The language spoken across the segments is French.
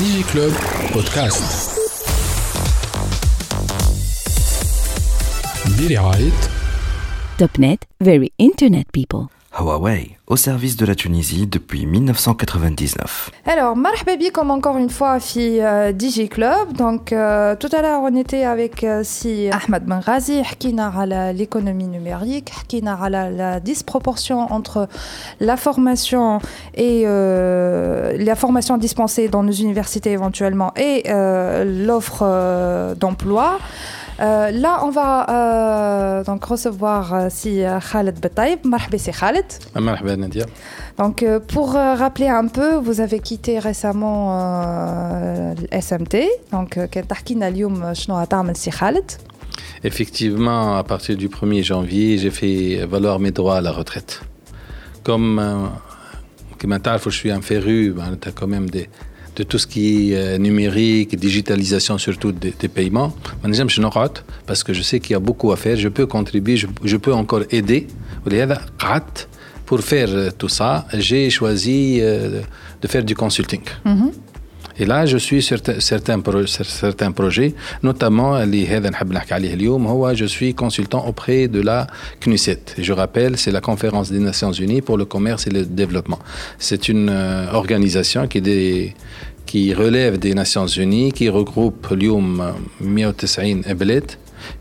ديجي كلوب بودكاست برعاية Topnet, Very Internet People. Huawei, au service de la Tunisie depuis 1999. Alors, marhaba bikom encore une fois fi DigiClub. Donc, tout à l'heure, on était avec si Ahmed Ben Razi, hkina ala l'économie numérique, hkina ala la disproportion entre la formation et la formation dispensée dans nos universités éventuellement et l'offre d'emploi. Là, on va donc recevoir si Khaled Betayeb. Marhaba, c'est Khaled. Marhaba, Nadia. Donc, pour rappeler un peu, vous avez quitté récemment SMT. Donc, qu'est-ce que tu as Khaled? Effectivement, à partir du 1er janvier, j'ai fait valoir mes droits à la retraite. Comme je suis un féru, tu as quand même des... de tout ce qui est numérique, digitalisation surtout des paiements. Maintenant, je n'en rate parce que je sais qu'il y a beaucoup à faire. Je peux contribuer, je peux encore aider. Pour faire tout ça, j'ai choisi de faire du consulting. Mm-hmm. Et là, je suis sur certains projets, notamment je suis consultant auprès de la CNUCED. Je rappelle, c'est la conférence des Nations Unies pour le commerce et le développement. C'est une organisation qui relève des Nations Unies, qui regroupe 190 بلاد,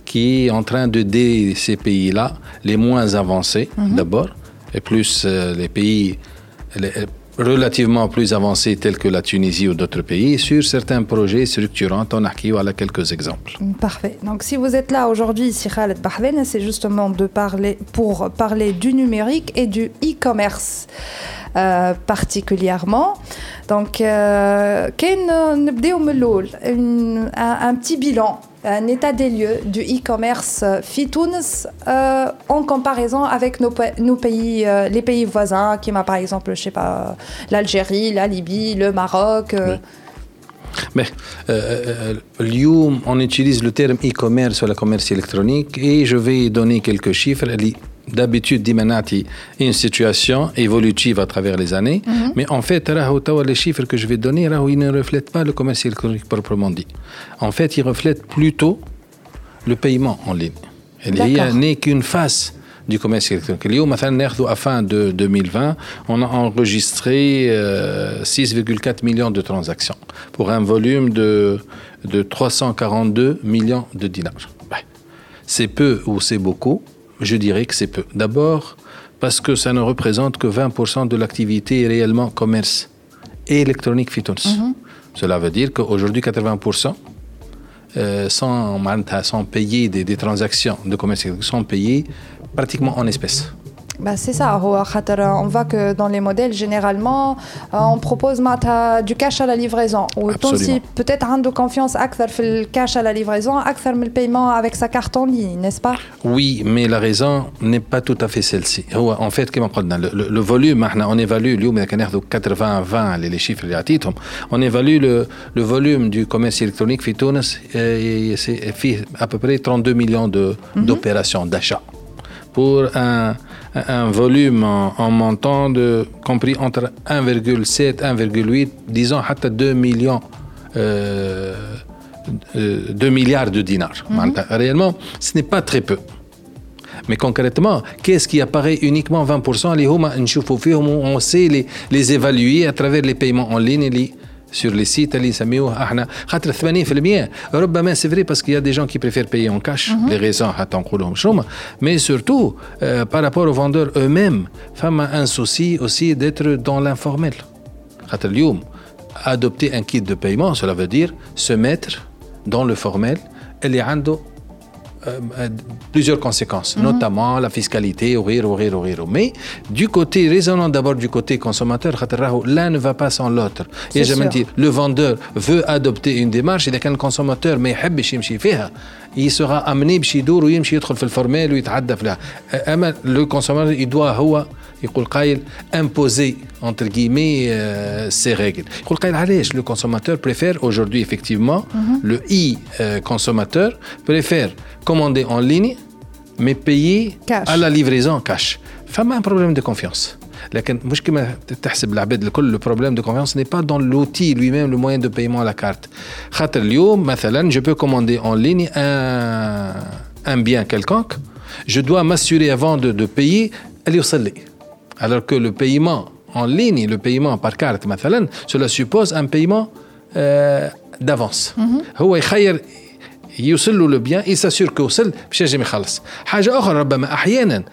qui est en train d'aider ces pays-là, les moins avancés d'abord, et plus les pays... relativement plus avancés tels que la Tunisie ou d'autres pays, sur certains projets structurants. On a quelques exemples. Parfait. Donc, si vous êtes là aujourd'hui, ici Khaled Bahven, c'est justement pour parler du numérique et du e-commerce particulièrement. Donc, un petit bilan, un état des lieux du e-commerce fi Tunis en comparaison avec nos pays, les pays voisins, qui m'a par exemple, je sais pas, l'Algérie, la Libye, le Maroc. Mais on utilise le terme e-commerce ou la commerce électronique, et je vais donner quelques chiffres. D'habitude, dimanati une situation évolutive à travers les années, mais en fait, les chiffres que je vais donner, ils ne reflètent pas le commerce électronique proprement dit. En fait, ils reflètent plutôt le paiement en ligne. Il n'y a qu'une face du commerce électronique. À la fin de 2020, on a enregistré 6,4 millions de transactions pour un volume de 342 millions de dinars. C'est peu ou c'est beaucoup? Je dirais que c'est peu. D'abord, parce que ça ne représente que 20% de l'activité réellement commerce et électronique fi Tunis. Cela veut dire qu'aujourd'hui, 80% sont payés des transactions de commerce, sont payés pratiquement en espèces. Bah, c'est ça. On voit que dans les modèles, généralement, on propose du cash à la livraison. Ou si peut-être on a confiance plus dans le cash à la livraison, plus dans le paiement avec sa carte en ligne, n'est-ce pas? Oui, mais la raison n'est pas tout à fait celle-ci. En fait, comme on dit, le volume, on évalue, les chiffres, on évalue le volume du commerce électronique fi Tunis, c'est à peu près 32 millions d'opérations, d'achats. Pour un volume en montant compris entre 1,7, 1,8, disons à 2 millions, 2 milliards de dinars. Réellement, ce n'est pas très peu. Mais concrètement, qu'est-ce qui apparaît uniquement 20%? On sait les évaluer à travers les paiements en ligne. Sur les sites, ils s'amusent. Quatre 80%. Probablement c'est vrai parce qu'il y a des gens qui préfèrent payer en cash. Les raisons, mais surtout par rapport aux vendeurs eux-mêmes, femme a un souci aussi d'être dans l'informel. Adopter un kit de paiement, cela veut dire se mettre dans le formel. Elle a plusieurs conséquences, notamment la fiscalité, mais du côté raisonnant d'abord du côté consommateur, l'un ne va pas sans l'autre. Et je me dis, le vendeur veut adopter une démarche, et le consommateur mais il sera amené à tour ou يدخل في الفورمال ويتعدى فيها. اما le consommateur il doit يقول قايل imposer entre guillemets ses règles. يقول قايل علاش le consommateur préfère aujourd'hui effectivement le consommateur préfère commander en ligne mais payer cash. À la livraison cash. Femme a un problème de confiance. لكن مش كما تحسب العباد الكل. لو بروبليم دو كونفيونس ني با دون لوتي لوي ميم لو موين دو بايمون لا كارت. خاطر اليوم مثلا جو بو كوماندي اون ليني ان بيان كيلكونك, جو دوا ماسوري افون دو بايي اللي يوصل لي. Alors que le paiement en ligne, le paiement par carte, مثلا, cela suppose un paiement d'avance. هو يخير يوصل له le bien et s'assure que وصل باش ينجم يخلص. حاجة أخرى ربما أحيانا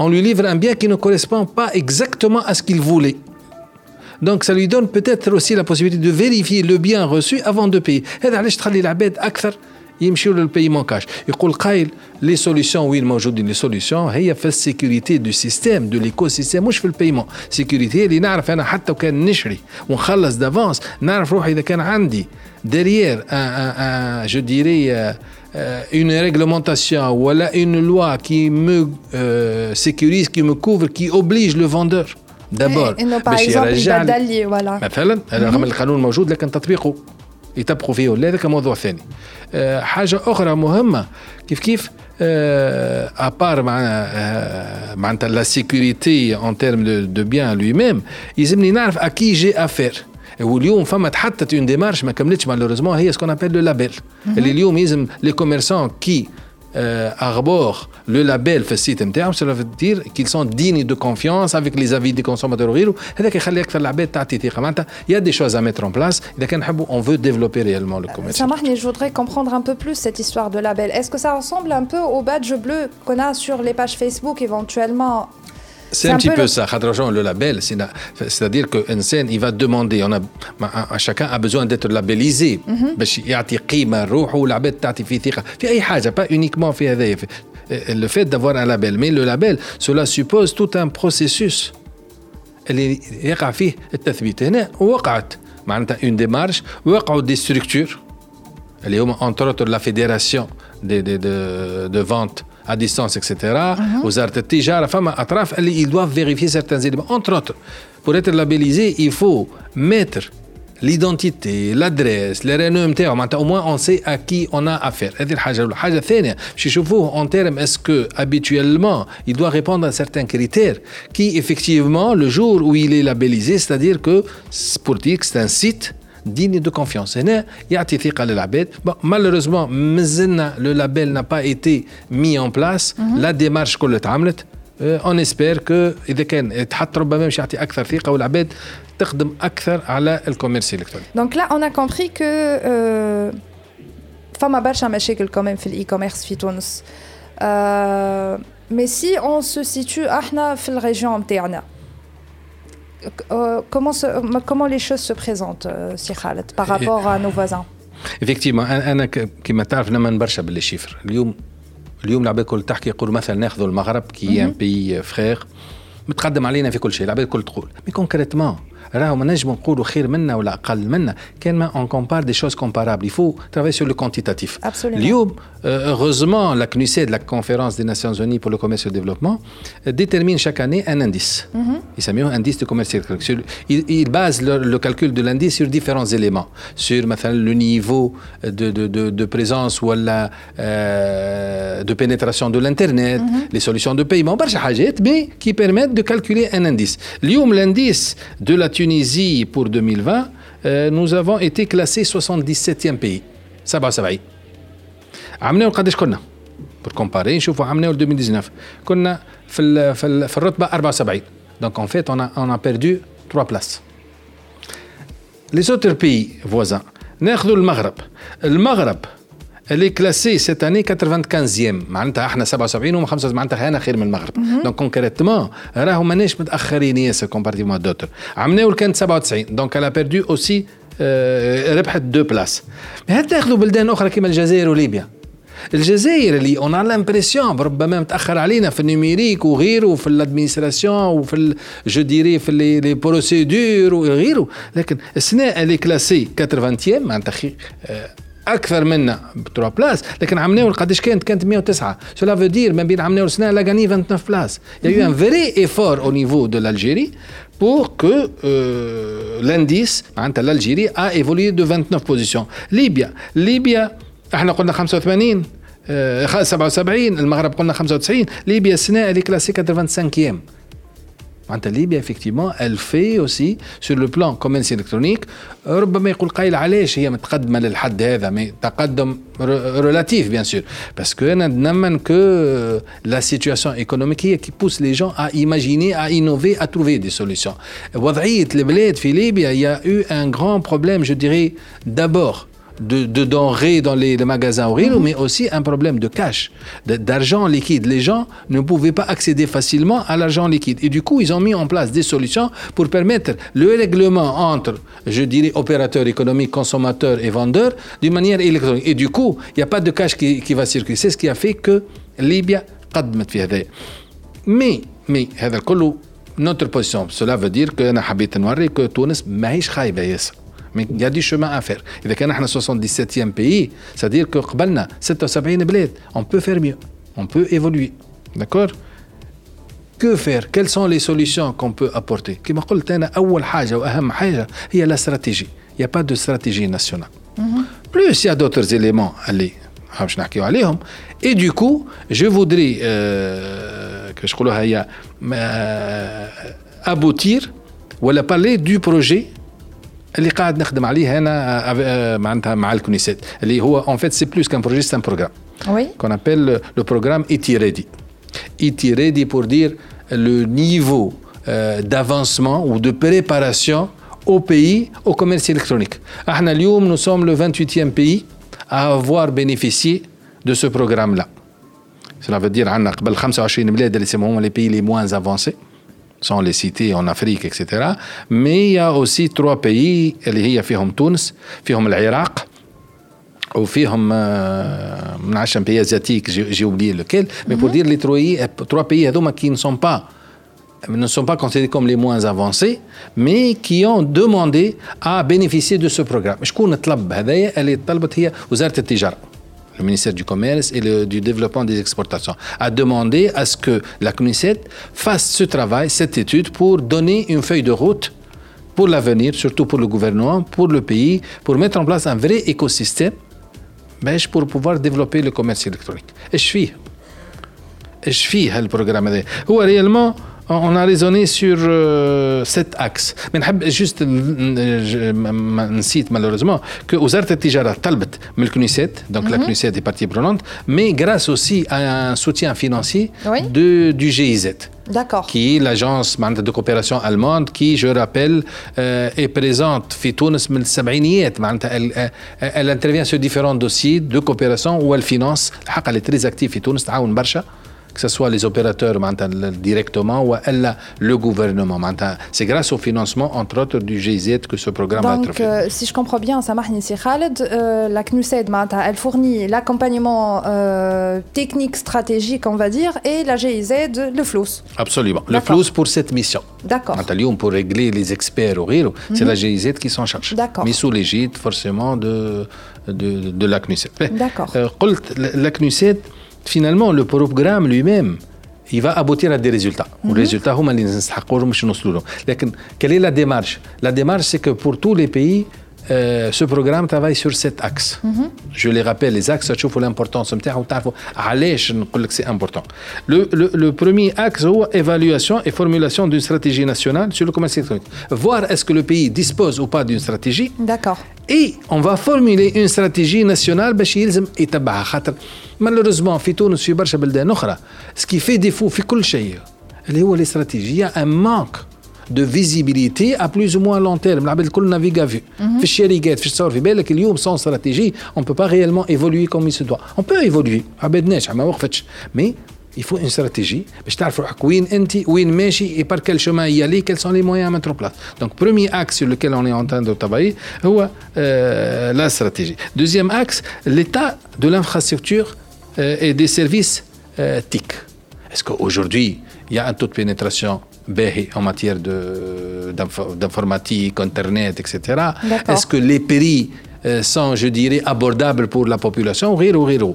on lui livre un bien qui ne correspond pas exactement à ce qu'il voulait. Donc ça lui donne peut-être aussi la possibilité de vérifier le bien reçu avant de payer. هذا علاش تخلي العباد أكثر يمشيوا للبايمون كاش. يقول قائل لي سوليسيون وين موجودين لي سوليسيون هي في السيكوريتي دو سيستيم دو ليكو سيستيم مش في البايمون. سيكوريتي اللي نعرف انا حتى وكان نشري ونخلص دافانس نعرف روحي اذا كان عندي ديريير جو ديري une réglementation ولا une loi qui me sécurise, qui me couvre, qui oblige le vendeur d'abord باش يرجع لي مثلا رغم القانون موجود لكن تطبيقه يتبقوا فيه ولا هذا موضوع ثاني. حاجة أخرى مهمة كيف أبار معناتها لا سيكوريتي ان تيرم دو بيان لوي ميم يلزمني نعرف أكي جي أفير. واليوم فما تحطت اون ديمارش ما كملتش مالوريزمون هي سكون أبل لو لابيل اللي اليوم يلزم لي كوميرسون كي arbore le label في السيت نتاعهم. cela veut dire qu'ils sont dignes de confiance avec les avis des consommateurs غيره. هذاك يخلي اكثر العباد تعطي ثقه. معناتها il y a des choses à mettre en place اذا كان نحبوا on veut développer réellement le commerce. سامحني, je voudrais comprendre un peu plus cette histoire de label. Est-ce que ça ressemble un peu au badge bleu qu'on a sur les pages Facebook éventuellement? C'est un petit peu ça. Le label, c'est-à-dire qu'un scène, il va demander, chacun a besoin d'être labellisé, parce qu'il y a des قيمة روح ou l'abed تعطي في ثقة في أي حاجة, pas uniquement في هذا le fait d'avoir un label. Mais le label, cela suppose tout un processus اللي يقع فيه التثبيت. هنا وقعت معناتها une démarche, وقعوا des structures اللي هما entre autres la fédération de vente à distance, etc. وزارة التجارة, فما أطراف اللي ils doivent vérifier certains éléments. Entre autres, pour être labellisé, il faut mettre l'identité, l'adresse, les rénoms متاعو. معناتها au moins on sait à qui on a affaire. هذه الحاجة الأولى. حاجة ثانية باش يشوفوه en termes est-ce que habituellement il doit répondre à certains critères qui effectivement le jour où il est labellisé, c'est-à-dire que pour dire que c'est un site digne de confiance. هنا يعطي ثقة للعباد. Malheureusement, مازلنا le label n'a pas été mis en place. La démarche كلها تعملت. On espère que إذا كان يتحط ربما مش يعطي أكثر ثقة والعباد تخدم أكثر على الكوميرس الإلكتروني. Donc là, on a compris que فما برشا مشاكل quand même في الإي-كوميرس في تونس. Mais si on se situe احنا في الريجيون متاعنا. Comment les choses se présentent, Khaled, par rapport à nos voisins? Effectivement, أنا كما تعرف لما نبرشة بالشيفر اليوم العباد كل تحكي يقول مثلا ناخذ المغرب كي ان بي فخير متقدم علينا في كل شيء. العباد كل تقول مي كونكريتمون راهو ما نجمو نقولوا خير منا ولا اقل منا كان ما اون كومبار دي شوز كومبارابل. يفو ترافاي سو لو كونتيتاتيف. اليوم هوزمون لا CNUCED, لا كونفيرونس دي ناسيونز يوني بور لو كوميرس و ديفلوبمون, ديتيرمين شاك اني ان انديس يسميوه انديس دو كوميرس الكترونيك. il base le calcul de l'indice sur différents éléments, sur مثلا le niveau de présence ou la de pénétration de l'internet, les solutions de paiement, برشا حاجات mais qui permettent de calculer un indice. اليوم l'indice de la Tunisie pour 2020, nous avons été classés 77e pays. عملنا قداش كنا؟ pour comparer, نشوفوا عملنا 2019 كنا في الرتبة 74. Donc en fait, on a perdu 3 places. Les autres pays voisins, ناخذوا المغرب elle est classée cette année 95e. معناتها احنا 77 وهم 75, معناتها انا خير من المغرب. دونك كونكريتمون راهو ماناش متاخرين ياسر كومبارتيمون دوتر. عمناول كانت 97 دونك الا بيردو اوسي ربحت 2 بلاص. هل تاخذوا بلدان اخرى كيما الجزائر وليبيا؟ الجزائر اللي اون ا لامبرسيون ربما متاخر علينا في النيميريك وغيره وفي الادمينستراسيون وفي جو ديري في لي بروسيدور وغيره, لكن السنه اللي كلاسي 80 معناتها أكثر منا بتروح بلاس. لكن عمناول قديش كانت 109. cela veut dire ما بين عمناول سنة لا غني 29 بلاس. il y a eu un vrai effort au niveau de l'Algérie pour que l'indice معناتها l'Algérie a évolué de 29 positions. ليبيا احنا قلنا 85 77, المغرب قلنا 95, ليبيا السنة اللي كلاسيك 85. Libye, effectivement, elle fait aussi sur le plan commerce électronique. ربما يقول قايل علاش هي متقدمة للحد هذا, mais تقدم relatif bien sûr, parce que أنا نمن que la situation économique هي qui pousse les gens à imaginer, à innover, à trouver des solutions. وضعية البلاد في ليبيا, il y a eu un grand problème, je dirais d'abord de denrées dans les magasins au rayon, mais aussi un problème de cash, d'argent liquide. Les gens ne pouvaient pas accéder facilement à l'argent liquide. Et du coup, ils ont mis en place des solutions pour permettre le règlement entre, je dirais, opérateurs économiques, consommateurs et vendeurs d'une manière électronique. Et du coup, il n'y a pas de cash qui va circuler. C'est ce qui a fait que Libya قدمت في هذا. Mais هذا كله notre position. Cela veut dire que أنا حبيت نوري que Tunis ماهيش خايبة ياسر. Mais il y a du chemin à faire. Et vu qu'on est 77e pays, c'est-à-dire que قبلنا 76 بلاد, on peut faire mieux, on peut évoluer. D'accord ? Que faire ? Quelles sont les solutions qu'on peut apporter ? Comme je l'ai dit, la première chose et la première chose, c'est la stratégie. Il n'y a pas de stratégie nationale. Plus il y a d'autres éléments, allez, je vais vous parler. Et du coup, je voudrais que je dirais, aboutir ou parler du projet اللي قاعد نخدم عليه هنا معناتها مع الكونيسات اللي هو en fait c'est plus qu'un projet, c'est un programme qu'on appelle le programme E-T-Ready. E-T-Ready pour dire le niveau d'avancement ou de préparation au pays au commerce électronique. احنا اليوم nous sommes le 28e pays à avoir bénéficié de ce programme là. Cela veut dire عندنا قبل 25 بلاد اللي يسموهم les pays les moins avancés, sans les citer en Afrique, etc. Mais il y a aussi trois pays, اللي هي فيهم تونس, فيهم العراق, وفيهم من عشان pays asiatiques, j'ai oublié lequel, mais pour dire les trois pays هذوما qui ne sont pas considérés comme les moins avancés, mais qui ont demandé à bénéficier de ce programme. شكون طلب هذايا؟ اللي طلبت هي وزارة التجارة, le ministère du Commerce et du Développement des Exportations, a demandé à ce que la CNUCED fasse ce travail, cette étude, pour donner une feuille de route pour l'avenir, surtout pour le gouvernement, pour le pays, pour mettre en place un vrai écosystème pour pouvoir développer le commerce électronique. Et je fais le programme. Ou réellement, on a raisonné sur cet axe. Mais juste, je cite malheureusement que وزارة التجارة طلبت من CNUCED, donc la CNUCED est partie prenante, mais grâce aussi à un soutien financier du GIZ. D'accord. Qui est l'agence de coopération allemande qui, je rappelle, est présente في تونس من السبعينيات. Elle intervient sur différents dossiers de coopération où elle finance. Elle est très active في تونس, تعاون برشا, que ce soit les opérateurs directement ou le gouvernement. C'est grâce au financement, entre autres, du GIZ que ce programme va être fait. Donc, si je comprends bien, Khaled, la CNUCED, elle fournit l'accompagnement technique, stratégique, on va dire, et la GIZ, le flous. Absolument. D'accord. Le flous pour cette mission. D'accord. Pour régler les experts au RIRO, c'est la GIZ qui s'en charge. D'accord. Mais sous l'égide, forcément, de la CNUCED. D'accord. La CNUCED, finalement, le programme lui-même, il va aboutir à des résultats. Les résultats, ils ne sont pas les. Quelle est la démarche ? La démarche, c'est que pour tous les pays, ce programme travaille sur cet axe. Je les rappelle, les axes, tu vois l'importance. C'est important. Le premier axe, c'est évaluation et formulation d'une stratégie nationale sur le commerce électronique. Voir est-ce que le pays dispose ou pas d'une stratégie. D'accord. Et on va formuler une stratégie nationale باش يلزم يتبعها, خاطر malheureusement في تونس في برشا بلدان أخرى ce qui fait défaut في كل شيء اللي هو les stratégies, un manque de visibilité à plus ou moins long terme. العباد الكل نافيغا في الشركات في التصور في بالك اليوم sans stratégie on peut pas réellement évoluer comme il se doit. On peut évoluer عباد ناجحة ما وقفتش, mais il faut une stratégie باش تعرف روحك وين انت وين ماشي et par quel chemin y aller, quels sont les moyens à mettre en place. Donc premier axe sur lequel on est en train de travailler هو la stratégie. Deuxième axe, l'état de l'infrastructure et des services TIC. Est-ce qu'aujourd'hui il y a un taux de pénétration باهي en matière d'informatique, internet, etc. D'accord. Est-ce que les prix sont, je dirais, abordables pour la population? Ou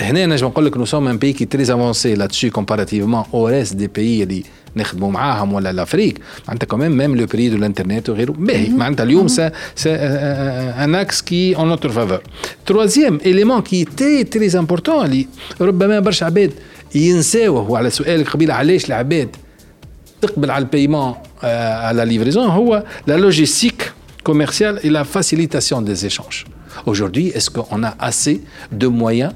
هنا نجم نقول لك نصوم ان بي كي تريز افونسي لا تشي كومباراتيفمون او ريست دي بيي اللي نخدموا معاهم ولا لافريك. معناتها كمان ميم لو بري دو الانترنت وغيره باهي. معناتها اليوم سا ان اكس كي اون نوتر فافور. تروازيام اليمون كي تي تريز امبورطون اللي ربما برشا عباد ينساوه, وعلى سؤالك قبيله علاش العباد تقبل على البايمون على ليفريزون هو لا لوجيستيك commerciale et la facilitation des échanges. Aujourd'hui, est-ce qu'on a assez de moyens?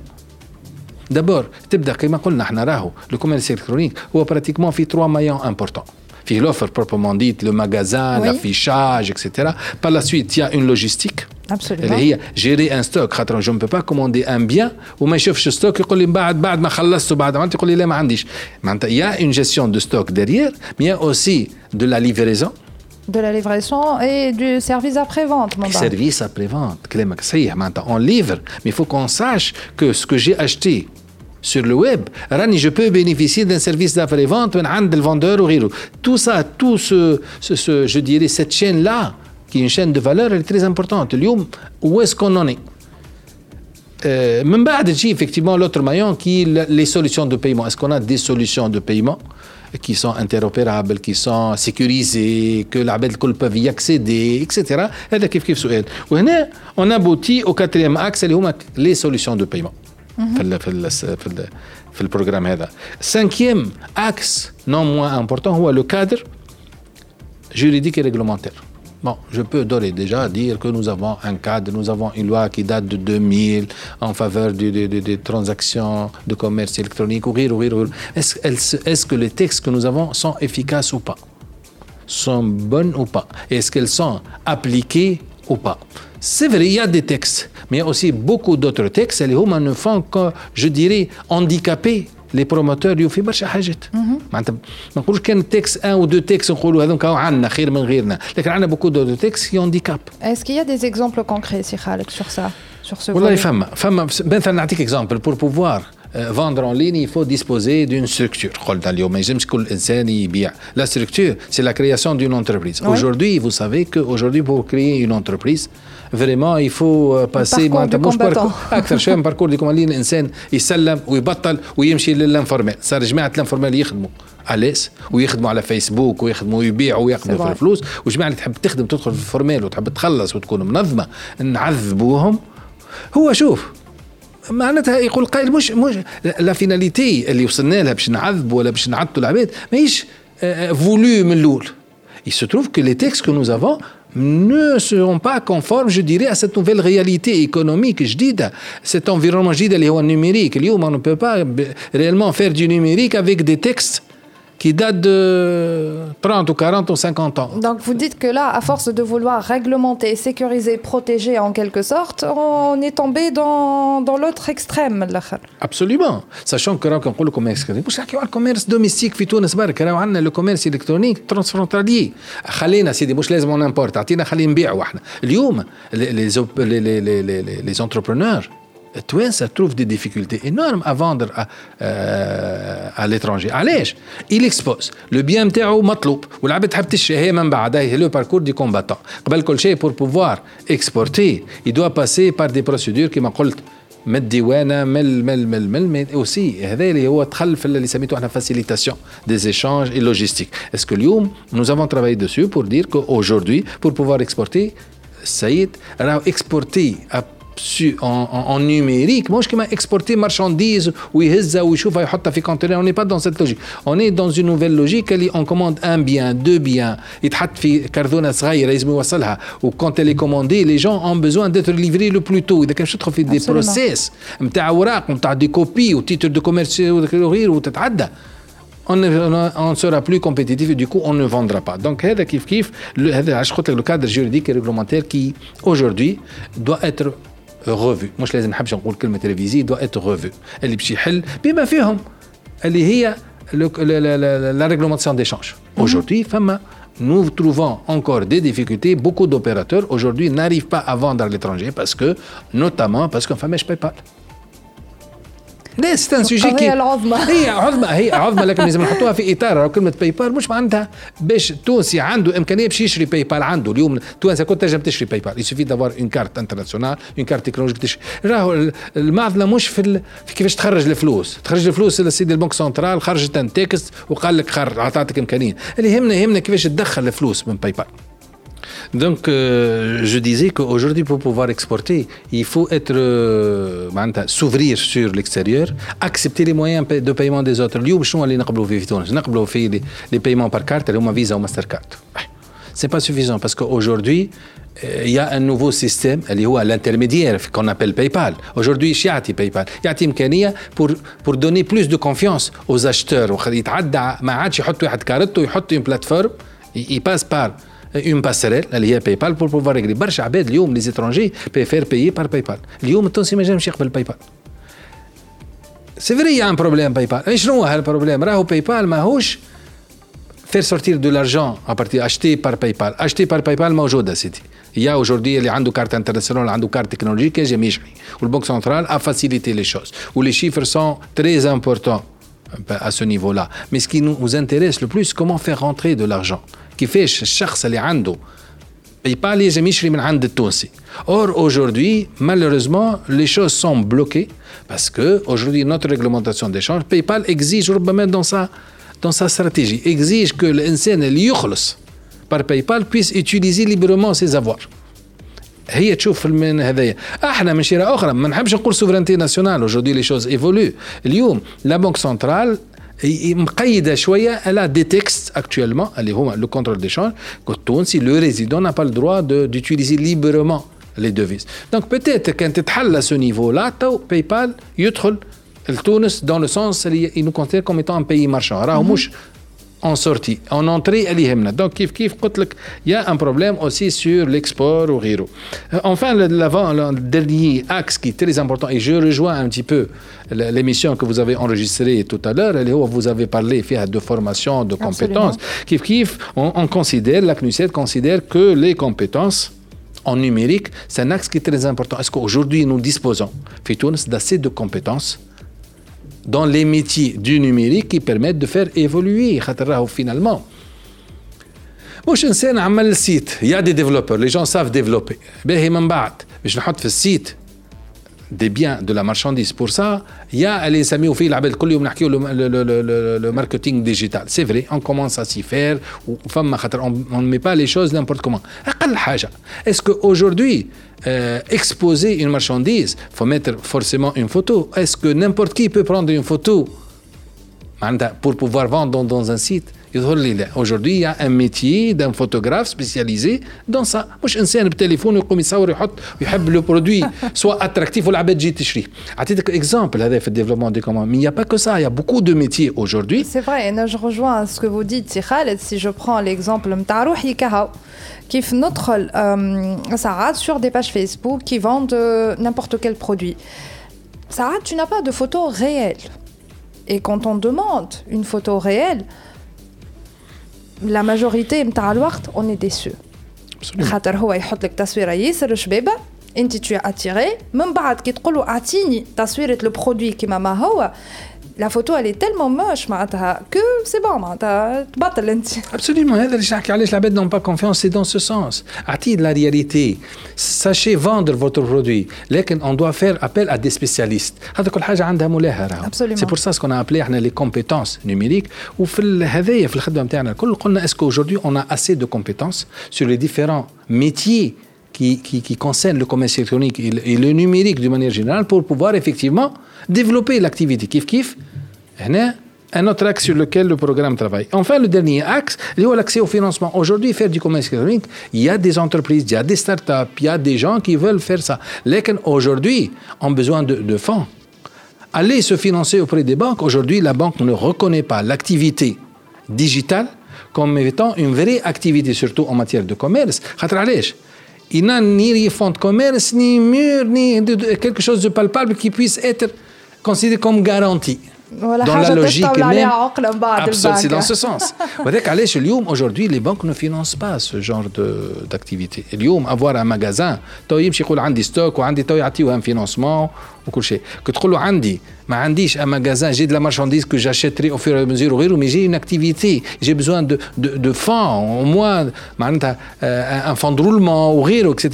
D'abord, تبدأ كما قلنا احنا راهو le commerce électronique هو pratiquement في trois moyens importants. في l'offre proprement dite, le magasin, oui. l'affichage, etc. Par la suite, il y a une logistique. Absolument. هي gérer un stock. خاطر je ne peux pas commander un bien وما يشوفش stock يقول لي بعد ما خلصته بعد ما تقول لي لا ما عنديش. معناتها il y a une gestion de stock derrière, mais il y a aussi de la livraison. De la livraison et du service après-vente. Le service après-vente, on livre, mais il faut qu'on sache que ce que j'ai acheté sur le web, je peux bénéficier d'un service d'après-vente, d'un vendeur ou autre. Tout ça, tout ce, je dirais, cette chaîne-là, qui est une chaîne de valeur, elle est très importante. Où est-ce qu'on en est? Même بعد, j'ai effectivement l'autre maillon qui est les solutions de paiement. Est-ce qu'on a des solutions de paiement qui sont interopérables, qui sont sécurisées, que l'abed kol peuvent y accéder, etc. هذا كيف سؤال. وهنا on aboutit au quatrième axe اللي هما les solutions de paiement. في البروغرام هذا. Cinquième axe non moins important هو le cadre juridique et réglementaire. Bon, je peux d'ores et déjà dire que nous avons un cadre, nous avons une loi qui date de 2000 en faveur des transactions de commerce électronique. Est-ce que les textes que nous avons sont efficaces ou pas? Sont bonnes ou pas? Est-ce qu'elles sont appliquées ou pas? C'est vrai, il y a des textes, mais il y a aussi beaucoup d'autres textes. Les humains ne font que, je dirais, handicapés. لي بروموتور يوفي برشا حاجات معناتها ما نقولوش كان تيكس 1 و 2 تيكس نقولوا هذوك راهو عندنا خير من غيرنا لكن عندنا beaucoup de textes qui handicapent. Est-ce qu'il y a des exemples concrets si Khaled sur ça sur ce والله فما مثلا نعطيك اكزامبل pour pouvoir vendre en ligne il faut disposer d'une structure. قلنا اليوم ما يلزمش كل انسان يبيع. La structure c'est la création d'une entreprise. Oui. Aujourd'hui vous savez que aujourd'hui pour créer une entreprise vraiment il faut passer اكثر شويه من باركور اللي كمالين الانسان يسلم ويبطل ويمشي للانفورمال. صار جماعه الانفورمال يخدموا أليس ويخدموا على فيسبوك ويخدموا يبيعوا وياخذوا الفلوس وجماعه اللي تحب تخدم تدخل في الفورمال وتحب تخلص وتكون منظمه نعذبوهم. هو شوف معناتها يقول قائل مش لا فيناليتي اللي وصلنا لها باش نعذب ولا باش نعطوا العباد ماهيش فولو من الاول. Il se trouve que les textes que nous avons ne seront pas conformes, je dirais, à cette nouvelle réalité économique, je dis, cet environnement, je dis, le numérique. On ne peut pas réellement faire du numérique avec des textes qui datent de 30 ou 40 ou 50 ans. Donc vous dites que là, à force de vouloir réglementer, sécuriser, protéger en quelque sorte, on est tombé dans l'autre extrême. Absolument. Sachant que quand on dit commerce, le commerce domestique en Tunisie, on a le commerce électronique transfrontalier. خلينا سيدي مش لازم نimporte. عطينا خلينا نبيعوا احنا. اليوم les entrepreneurs التوانسة trouvent des difficultés énormes à vendre à l'étranger. علاش؟ il expose le bien نتاعو مطلوب والعباد تحب تشري. هي من بعد هي le parcours du combattant. قبل كل شيء pour pouvoir exporter il doit passer par des procédures كما قلت من الديوانة من aussi هذا اللي هو دخل في اللي سميته احنا facilitation des échanges et logistique. Est-ce que اليوم nous avons travaillé dessus pour dire que aujourd'hui pour pouvoir exporter السيد راهو exporter en numérique, moi je exporter marchandises ou يهزها ويشوفها يحطها في conteneur. On n'est pas dans cette logique. On est dans une nouvelle logique où on commande un bien, deux biens, يتحط في كاردونة صغيرة لازم يوصلها. Ou quand elle est commandée, les gens ont besoin d'être livrés le plus tôt. إذا كان شو تخفي des process, متاع أوراق, متاع des copies, ou titres de commerce ou تتعدى. On ne sera plus compétitif et du coup on ne vendra pas. Donc هذا كيف le cadre juridique et réglementaire qui aujourd'hui doit être revu. مش لازم نحبش نقول كلمة ريفيزي doit être revu. اللي باش يحل بما فيهم اللي هي la réglementation d'échange. Aujourd'hui, فما nous trouvons encore des difficultés. Beaucoup d'opérateurs aujourd'hui n'arrivent pas à vendre à l'étranger parce que, notamment parce qu'on fait PayPal. لا ستان سوجي هي العظمه هي عظمه لكن لازم نحطوها في اطار كلمه باي بال مش معناتها باش التونسي عنده امكانيه باش يشري باي بال. عنده اليوم التوانسه كنت تنجم تشري باي بال يسوفي دافوار اون كارت انترناسيونال اون كارت تكنولوجيك تشري. راهو المعضله مش في كيفاش تخرج الفلوس. تخرج الفلوس للسيد البنك سنترال خرجت ان تيكست وقال لك عطاتك امكانيه. اللي يهمنا كيفاش تدخل الفلوس من باي بال. Donc, je disais qu'aujourd'hui, pour pouvoir exporter, il faut être, s'ouvrir sur l'extérieur, accepter les moyens de paiement des autres. Les paiements par carte, les Visa ou Mastercard. Ce n'est pas suffisant parce qu'aujourd'hui, il y a un nouveau système, l'intermédiaire qu'on appelle PayPal. Aujourd'hui, il y a PayPal. Il y a une possibilité pour donner plus de confiance aux acheteurs. Il y a une plateforme, il passe par une passerelle اللي هي بايبال pour pouvoir régler. برشا عباد اليوم les étrangers préfèrent payer par PayPal. اليوم التونسي ما جامش يقبل PayPal. C'est vrai il y a un problème PayPal. شنو هو هالبروبليم؟ راهو PayPal ماهوش faire sortir de l'argent à partir acheté par PayPal. Acheté par PayPal موجودة سيدي. Il y a aujourd'hui اللي عنده كارت internationale, عنده كارت technologique يجي يشري. والبنك سنترال a facilité les choses. Où les chiffres sont très importants à ce niveau-là. Mais ce qui nous intéresse le plus, comment faire rentrer de l'argent. كيفاش الشخص اللي عنده PayPal يجم يشري من عند التونسي. Or aujourd'hui, malheureusement, les choses sont bloquées parce que aujourd'hui notre réglementation d'échange, PayPal exige ربما dans sa stratégie, exige que l'insan اللي يخلص par PayPal puisse utiliser librement ses avoirs. هي تشوف من هذايا احنا من شيرة اخرى ما نحبش نقول souveraineté nationale. Aujourd'hui les choses évoluent. اليوم la banque centrale مقيدة شوية على دي تكست actuellement اللي هما le contrôle d'échange كتون si le résident n'a pas le droit d'utiliser librement les devises. Donc peut-être quand تتحل à ce niveau-là, PayPal يدخل التونس dans le sens اللي il nous considère comme étant un pays marchand. راهو مش en sortie, en entrée اللي يهمنا. Donc كيف قلت لك y a un problème aussi sur l'export ou غيره. Enfin le dernier axe qui est très important et je rejoins un petit peu l'émission que vous avez enregistrée tout à l'heure, elle est où vous avez parlé de formation, de compétences. Kif on considère, la CNUCED considère que les compétences en numérique, c'est un axe qui est très important. Est-ce qu'aujourd'hui nous disposons d'assez de compétences dans les métiers du numérique qui permettent de faire évoluer finalement. مش إنسان عمل السيت. Il y a des développeurs. Les gens savent développer. باهي من بعد باش نحط في السيت des biens de la marchandise. Pour ça, il y a les amis ou filles العباد كل يوم نحكيو le marketing digital. C'est vrai, on commence à s'y faire. فما خاطر on ne met pas les choses n'importe comment. أقل حاجة. Est-ce que aujourd'hui exposer une marchandise, faut mettre forcément une photo. Est-ce que n'importe qui peut prendre une photo pour pouvoir vendre dans un site? Aujourd'hui, il y a un métier d'un photographe spécialisé dans ça. مش إنسان بتليفونه يقوم يصور يحب le produit soit attractif ou la bête j'y t'achète. Attendez exemple là dans le développement des commandes. Mais il n'y a pas que ça. Il y a beaucoup de métiers aujourd'hui. C'est vrai. Et là, je rejoins ce que vous dites, Khaled. Si je prends l'exemple de Tarouhi Kahao, qui fait notre ça sur des pages Facebook qui vendent n'importe quel produit. Ça, tu n'as pas de photo réelle. Et quand on demande une photo réelle, la majorité متاع الوقت on est déçu. خاطر هو يحط لك تصويره ياسر شبابه انت tu es attiré من بعد كي تقول له اعطيني تصويره البرودوي كيما ما هو la photo elle est tellement moche معناتها que c'est bon معناتها تبطل انت. Absolument هذا اللي نحكي عليه العباد n'ont pas confiance c'est dans ce sens. اعطي la réalité. Sachez vendre votre produit لكن on doit faire appel à des spécialistes. هذا كل حاجه عندها مولاها راهو. C'est pour ça ce qu'on a appelé احنا les compétences numériques وفي هذايا في الخدمه نتاعنا الكل قلنا est-ce qu'aujourd'hui on a assez de compétences sur les différents métiers qui concerne le commerce électronique et le numérique de manière générale pour pouvoir effectivement développer l'activité. Kif, un autre axe sur lequel le programme travaille. Enfin, le dernier axe, lié à l'accès au financement. Aujourd'hui, faire du commerce électronique, il y a des entreprises, il y a des startups, il y a des gens qui veulent faire ça. Lesquels aujourd'hui ont besoin de fonds. Aller se financer auprès des banques. Aujourd'hui, la banque ne reconnaît pas l'activité digitale comme étant une vraie activité, surtout en matière de commerce. Il n'a ni fonds de commerce, ni mur, ni quelque chose de palpable qui puisse être considéré comme garanti. Dans la logique même, c'est dans ce sens. Aujourd'hui, les banques ne financent pas ce genre d'activité. Avoir un magasin, il y a un stock, il y a un financement, tout ça. Quand tu dis, je n'ai pas un magasin, j'ai de la marchandise que j'achèterai au fur et à mesure, mais j'ai une activité, j'ai besoin de fonds, au moins un fonds de roulement, etc.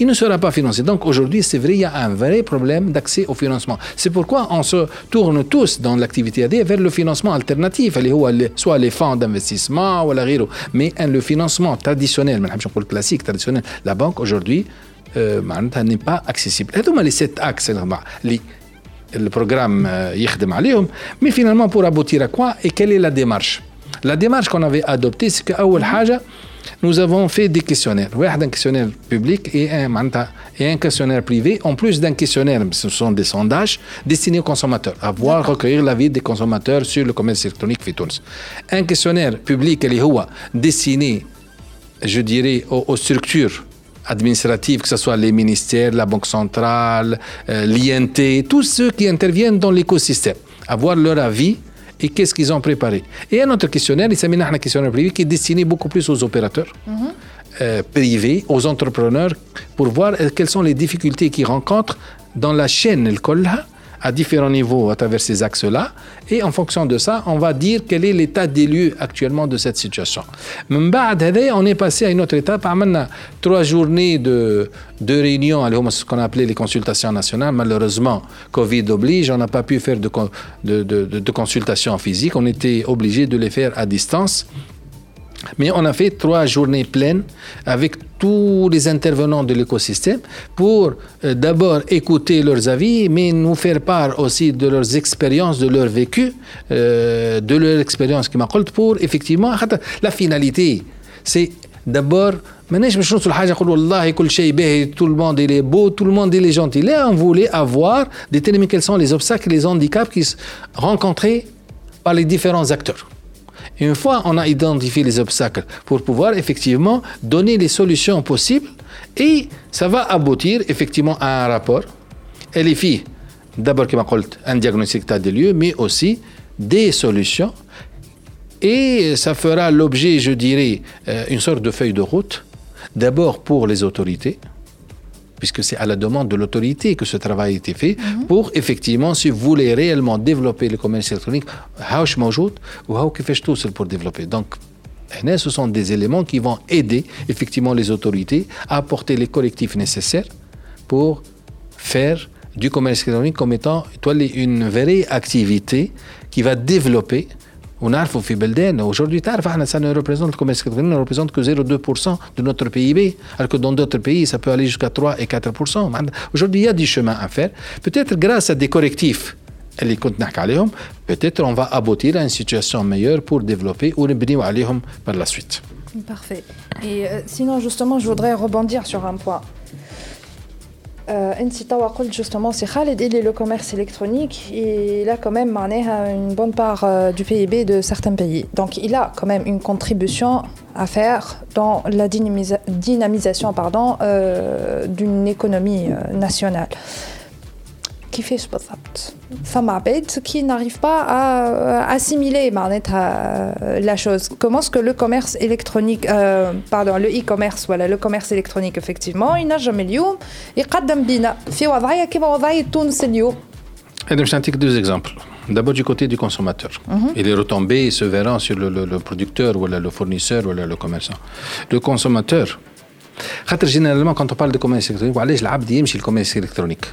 il ne sera pas financé. Donc aujourd'hui, c'est vrai, il y a un vrai problème d'accès au financement. C'est pourquoi on se tourne tous dans l'activité AD vers le financement alternatif, soit les fonds d'investissement, mais le financement traditionnel, le classique traditionnel, la banque aujourd'hui n'est pas accessible. هذو هما les 7 axes اللي البروغرام يخدم عليهم. Mais finalement, pour aboutir à quoi et quelle est la démarche? La démarche qu'on avait adoptée, c'est qu'أول حاجة, nous avons fait des questionnaires. Un questionnaire public et un questionnaire privé, en plus d'un questionnaire. Ce sont des sondages destinés aux consommateurs, à voir recueillir l'avis des consommateurs sur le commerce électronique في تونس. Un questionnaire public اللي هو destiné, je dirais, aux structures administratives, que ce soit les ministères, la Banque centrale, l'INT, tous ceux qui interviennent dans l'écosystème, avoir leur avis et qu'est-ce qu'ils ont préparé. Et un autre questionnaire, il s'appelle un questionnaire privé, qui est destiné beaucoup plus aux opérateurs privés, aux entrepreneurs, pour voir quelles sont les difficultés qu'ils rencontrent dans la chaîne الكلها, à différents niveaux, à travers ces axes-là. Et en fonction de ça, on va dire quel est l'état des lieux actuellement de cette situation. Mais après, on est passé à une autre étape. On a 3 journées de réunions, ce qu'on appelait les consultations nationales. Malheureusement, Covid oblige, on n'a pas pu faire de consultations physiques. On était obligé de les faire à distance. Mais on a fait 3 journées pleines avec tous les intervenants de l'écosystème pour d'abord écouter leurs avis, mais nous faire part aussi de leurs expériences, de leur vécu, de leur expérience qui m'accolte pour effectivement la finalité. C'est d'abord, tout le monde il est beau, tout le monde il est gentil. Là, on voulait avoir déterminer quels sont les obstacles, les handicaps qui sont rencontrés par les différents acteurs. Une fois on a identifié les obstacles pour pouvoir effectivement donner les solutions possibles, et ça va aboutir effectivement à un rapport. Elle est fille, d'abord qui m'a dit un diagnostic des lieux, mais aussi des solutions. Et ça fera l'objet, je dirais, une sorte de feuille de route, d'abord pour les autorités, puisque c'est à la demande de l'autorité que ce travail a été fait, pour effectivement, si vous voulez réellement développer le commerce électronique, haush موجود ou how كيفاش توصل pour développer. Donc, ce sont des éléments qui vont aider effectivement les autorités à apporter les correctifs nécessaires pour faire du commerce électronique comme étant une vraie activité qui va développer. On a في بلدنا aujourd'hui ça ne représente le commerce électronique ne représente que 0,2% de notre PIB, alors que dans d'autres pays ça peut aller jusqu'à 3 et 4%. Aujourd'hui il y a du chemin à faire. Peut-être grâce à des correctifs اللي كنت نحكي عليهم, peut-être on va aboutir à une situation meilleure pour développer ou نبنيو عليهم par la suite. Parfait. Et sinon justement je voudrais rebondir sur un point. انت توا قلت justement سي خالد اللي لو كوميرس الكترونيك il a quand même معناها une bonne part du PIB de certains pays, donc il a quand même une contribution à faire dans la dynamisation d'une économie nationale. كيفاش بالضبط فما عباد qui n'arrive pas à assimiler معناتها la chose. Comment est-ce que le commerce électronique le e-commerce, voilà, le commerce électronique effectivement ينجم اليوم يقدم بينا في وضعية كما وضعية تونس اليوم. انا باش نعطيك 2 exemples. D'abord du côté du consommateur, et les retombées se verront sur le producteur ou le fournisseur ou le commerçant. Le consommateur, خاطر généralement quand on parle de commerce électronique, وعلاش العبد يمشي للكوميرس électronique,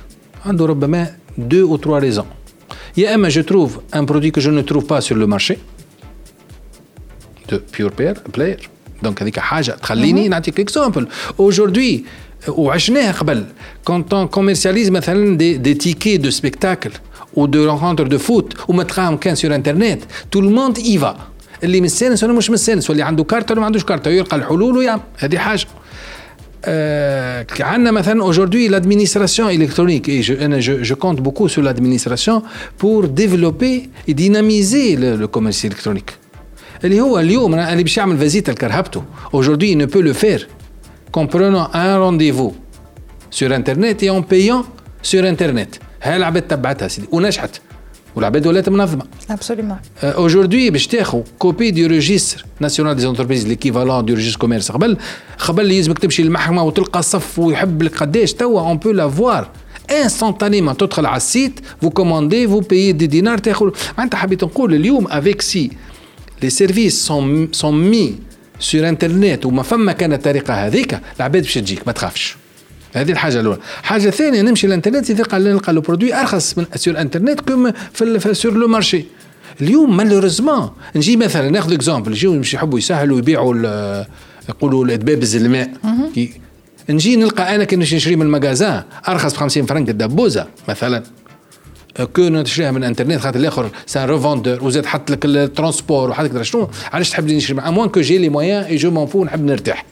عنده ربما 2 ou 3 raisons. Il y a je trouve un produit que je ne trouve pas sur le marché de pure player. Donc هذيك حاجة تخليني نعطيك exemple. Aujourd'hui, وعشناها قبل, quand on commercialise مثلا des tickets de spectacle ou de rencontres de foot ou متراهم كان sur internet, tout le monde y va. اللي مستانس ولا مش مستانس, واللي عنده كارت ولا ما عندوش كارت, يلقى الحلول ويعمل. هذه حاجة. عندنا مثلا aujourd'hui l'administration électronique, et je compte beaucoup sur l'administration pour développer et dynamiser le commerce électronique. اللي هو اليوم اللي باش يعمل فيزيتا لكرهبته, aujourd'hui il ne peut le faire qu'en prenant un rendez-vous sur internet et en payant sur internet. هاي العباد تبعتها سيدي ونجحت والعباد ولات منظمة. Absolument. Aujourd'hui باش تاخذ كوبي دو ريجستر ناسيونال دي انتربريز ليكيفالون دو ريجستر كوميرس قبل لازمك تمشي للمحكمة وتلقى الصف ويحب لك قداش. توا اون بو لافوار انستانتانيمون, تدخل على السيت فو كوموندي فو بايي دي دينار تاخذ. انت حبيت نقول اليوم افيك سي لي سيرفيس سون مي سور انترنت وما فما كان الطريقة هذيك, العباد باش تجيك ما تخافش. هذه الحاجه الاولى. حاجه ثانيه نمشي للانترنت ثقه نلقى لو برودوي ارخص من سور الانترنت كما في سور لو مارشي اليوم مالوريزمون. نجي مثلا ناخذ اكزامبل يجيو يمشي يحبوا يسهلوا يبيعوا يقولوا الادباب الزلماء نجي نلقى انا كي نشري من المغازا ارخص ب 50 فرنك الدبوزه مثلا كون تشريها من الانترنت خاطر الاخر سان ريفوندور وزاد حط لك الترانسبور وحط لك شنو. علاش تحب نشري مع موان كو جي لي مويان اي جو مونفو نحب نرتاح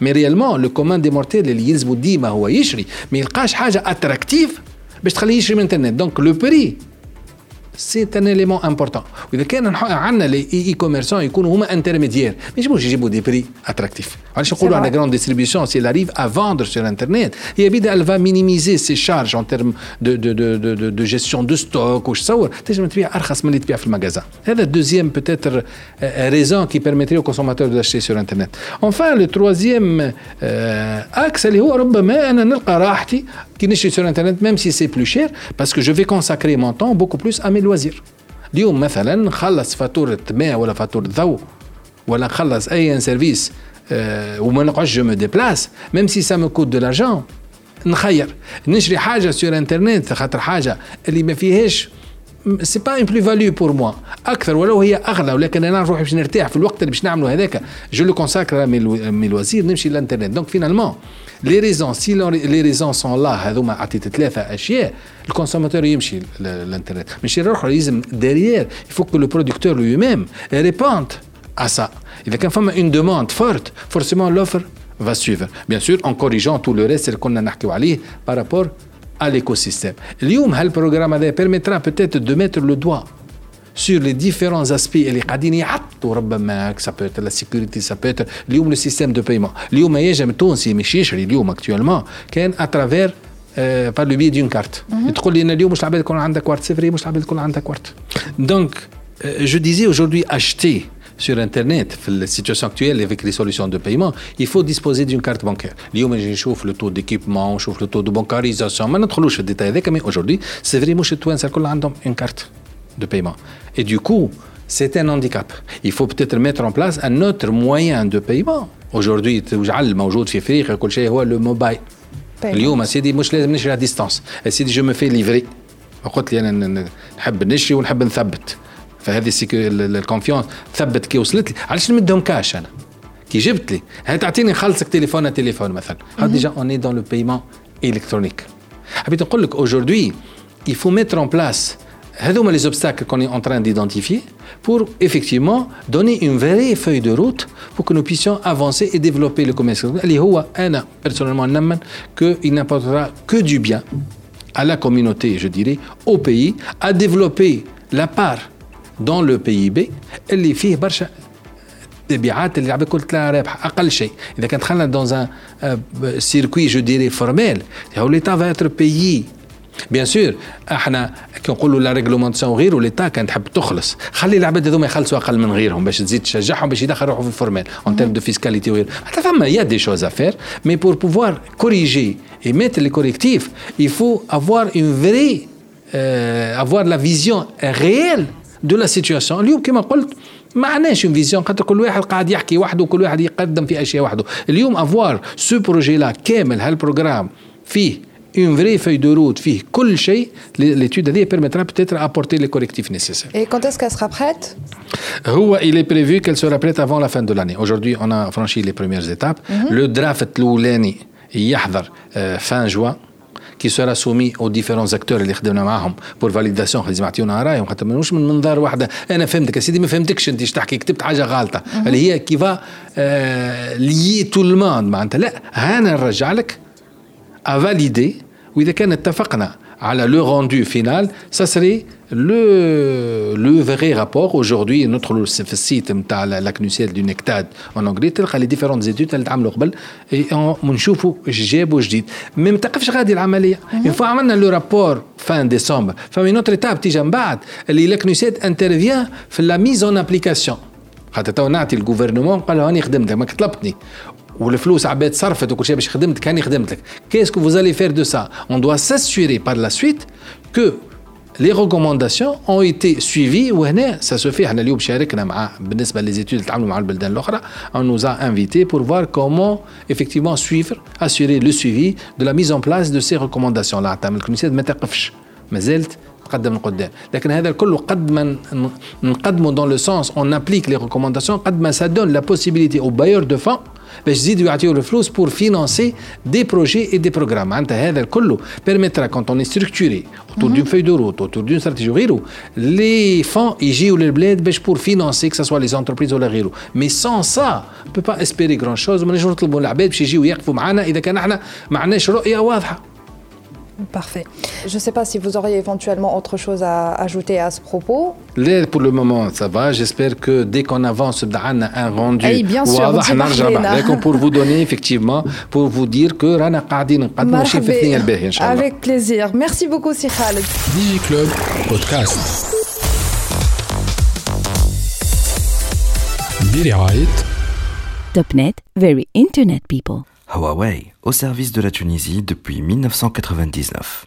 مي ريالمون لو كومان دي مورتيل اللي يلزمو ديما هو يشري ما يلقاش حاجه اتراكتيف باش تخليه يشري من الانترنت دونك لو بري سي ان اليمون امبورطون. واذا كان عندنا لي اي كوميرسون يكونوا هما انترميديير ما يجبوش يجيبوا دي بري اتراكتيف. علاش نقولوا على غراند ديستريبيسيون سي لاريف ا فوندر سور انترنت هي بدا الفا مينيميزي سي شارج ان تيرم دو دو دو دو دو جيستيون دو ستوك واش تصور تنجم تبيع ارخص من اللي تبيع في المغازا. هذا دوزيام بوتيتر ريزون كي بيرميتري او كونسوماتور داشتي سور انترنت. اونفان لو تروازيام اكس اللي هو ربما انا نلقى راحتي كي نشري سور انترنت ميم سي سي بلو شير باسكو جو في كونساكري مون طون بوكو بلوس ا الوزير. اليوم مثلا نخلص فاتورة ماء ولا فاتورة ضوء ولا نخلص اي سيرفيس وما نقعدش جو مو ديبلاس ميم سي سا مو كوت دو لارجون نخير نشري حاجه سور انترنت خاطر حاجه اللي ما فيهاش سي با ان بلو فاليو بور موا اكثر ولو هي اغلى ولكن انا نروح باش نرتاح في الوقت اللي باش نعملو هذاك جو لو كونساكر مي الوزير نمشي للانترنت. دونك فينالمون لي ريزون سي لي ريزون سون لا هذوما عطيت ثلاثه اشياء الكونسوماتور يمشي للانترنت ماشي الاخر لازم ديريير يفوك لو برودكتور لو ميم ريبوند ا سا. اذا كان فما اون دوموند فورت فورسيمون لوفر va suivre bien sûr en corrigeant tout le reste اللي كنا نحكيو عليه par rapport à l'écosystème. اليوم هالبروغرام هذا permettra peut-être de mettre le doigt sur les différents aspects اللي قاعدين يحطوا ربما ça peut être la sécurité ça peut être اليوم le système de paiement. اليوم يجب التونسي مش يشري اليوم actuellement كان à travers par le biais d'une carte. تقول لي ان اليوم مش العباد يكون عندها كارت سفري مش العباد يكون عندها كارت. Donc je disais aujourd'hui acheter sur internet في السيتواسيون اكطويل avec les solutions de paiement il faut disposer d'une carte bancaire. اليوم نشوف لو تو ديكيبمون نشوف لو تو دو بانكاريزاسيون ما ندخلوش في الديتاي هذاك مي aujourd'hui c'est vrai مش التوانسه الكل عندهم une carte de paiement et du coup c'est un handicap. Il faut peut-être mettre en place un autre moyen de paiement. Aujourd'hui توجعل موجود في افريقيا كل شيء هو le mobile. اليوم سيدي مش لازم نشري على ديستانس سيدي جو مو في ليفري قلت لي انا نحب نشري ونحب نثبت فهذه الكونفيونس ثبت كي وصلت لي علاش نمدهم كاش انا كي جبت لي هاي تعطيني نخلصك تليفون مثلا هاد ديجا اوني دون لو بايمون الكترونيك. حبيت نقول لك aujourd'hui il faut mettre en place هذوما les obstacles qu'on est en train d'identifier pour effectivement donner une vraie feuille de route pour que nous puissions avancer et développer le commerce اللي هو انا personnellement نمن que il n'apportera que du bien à la communauté je dirais au pays à développer la part dans le PIB اللي فيه برشا تبيعات اللي عباد كلت لها رابحة أقل شيء. إذا كانت خلنا dans un circuit je dirais formel هو l'État va être payé. Bien sûr احنا كي نقولوا لا ريغلومونطاسيون غير والإيتا كانت حب تخلص خلي العباد هذوما يخلصوا أقل من غيرهم باش تزيد تشجعهم باش يدخل روحهم في الفورمال en termes de fiscalité وغيره. حتى فما y a des choses à faire mais pour pouvoir corriger et mettre les correctifs il faut avoir une vraie avoir la vision réelle دو لا سيتواسيون. اليوم كما قلت ما عندناش فيزيون خاطر كل واحد قاعد يحكي وحده وكل واحد يقدم في اشياء وحده. اليوم افوار سو بروجي لا كامل هالبروغرام فيه اون فري فاي دو روت فيه كل شيء ليتود هذه permettra peut-être apporter les correctifs nécessaires. Et quand est-ce qu'elle sera prête? هو il est prévu qu'elle sera prête avant la fin de l'année. Aujourd'hui on a franchi les premières étapes. Le draft الاولاني يحضر fin juin qui sera soumis aux différents acteurs اللي خدمنا معهم pour validation خلينا نعطيونا رايهم حتى مش من منظار واحده انا فهمتك يا سيدي ما فهمتكش انت ايش تحكي كتبت حاجه غلطه اللي هي كيفا لي تو الموند معناتها لا انا نرجع لك ا valider. واذا كان اتفقنا على لو rendu final ça serait le vrai rapport. Aujourd'hui ندخلوا في السيت نتاع لا CNUCED du NECTAD en anglais تلقى لي ديفيرونت زيتوت اللي تعملوا قبل ونشوفوا جابوا جديد ما متقفش غادي العمليه ينفع عملنا لو رابور فان ديسمبر فمن نوتر ايتاب تيجي من بعد اللي لا CNUCED انترفيان في لا ميز اون ابليكاسيون حتى تو نعطي الجوفرنمون قال هاني خدمتك ما طلبتني والفلوس عباد صرفت وكل شيء باش خدمتك كاني خدمتك. Qu'est-ce que vous allez faire de ça? On doit s'assurer par la suite que les recommandations ont été suivies وهنا ça se fait. احنا اليوم شاركنا مع بالنسبة للزيتود اللي تعملوا مع البلدان الأخرى, on nous a invités pour voir comment effectivement suivre, assurer le suivi de la mise en place de ces recommandations là. تعمل الكنيسة ما تقفش, ما زلت تقدم القدام, لكن هذا الكل قد ما نقدمه dans le sens on applique les recommandations قد ما ça donne la possibilité aux bailleurs de fonds باش يزيدوا يعطيوا الفلوس pour financer des projets et des programmes. معناتها هذا كله permettra quand on est structuré autour d'une feuille de route, autour d'une stratégie غيره, les fonds يجيوا للبلاد باش pour financer que ce soit les entreprises ولا غيره. Mais sans ça on peut pas espérer grand chose, وما نجموش نطلبوا العباد باش يجيوا يقفوا معنا اذا كان احنا ما عندناش رؤيه واضحه. Parfait. Je ne sais pas si vous auriez éventuellement autre chose à ajouter à ce propos. Là, pour le moment, ça va. J'espère que dès qu'on avance, on a un rendu. Oui, bien sûr. Pour vous donner, effectivement, pour vous dire que Rana Qadin, avec plaisir. Merci beaucoup, Sir Khaled. DigiClub Podcast. Topnet, very internet people. Huawei, au service de la Tunisie depuis 1999.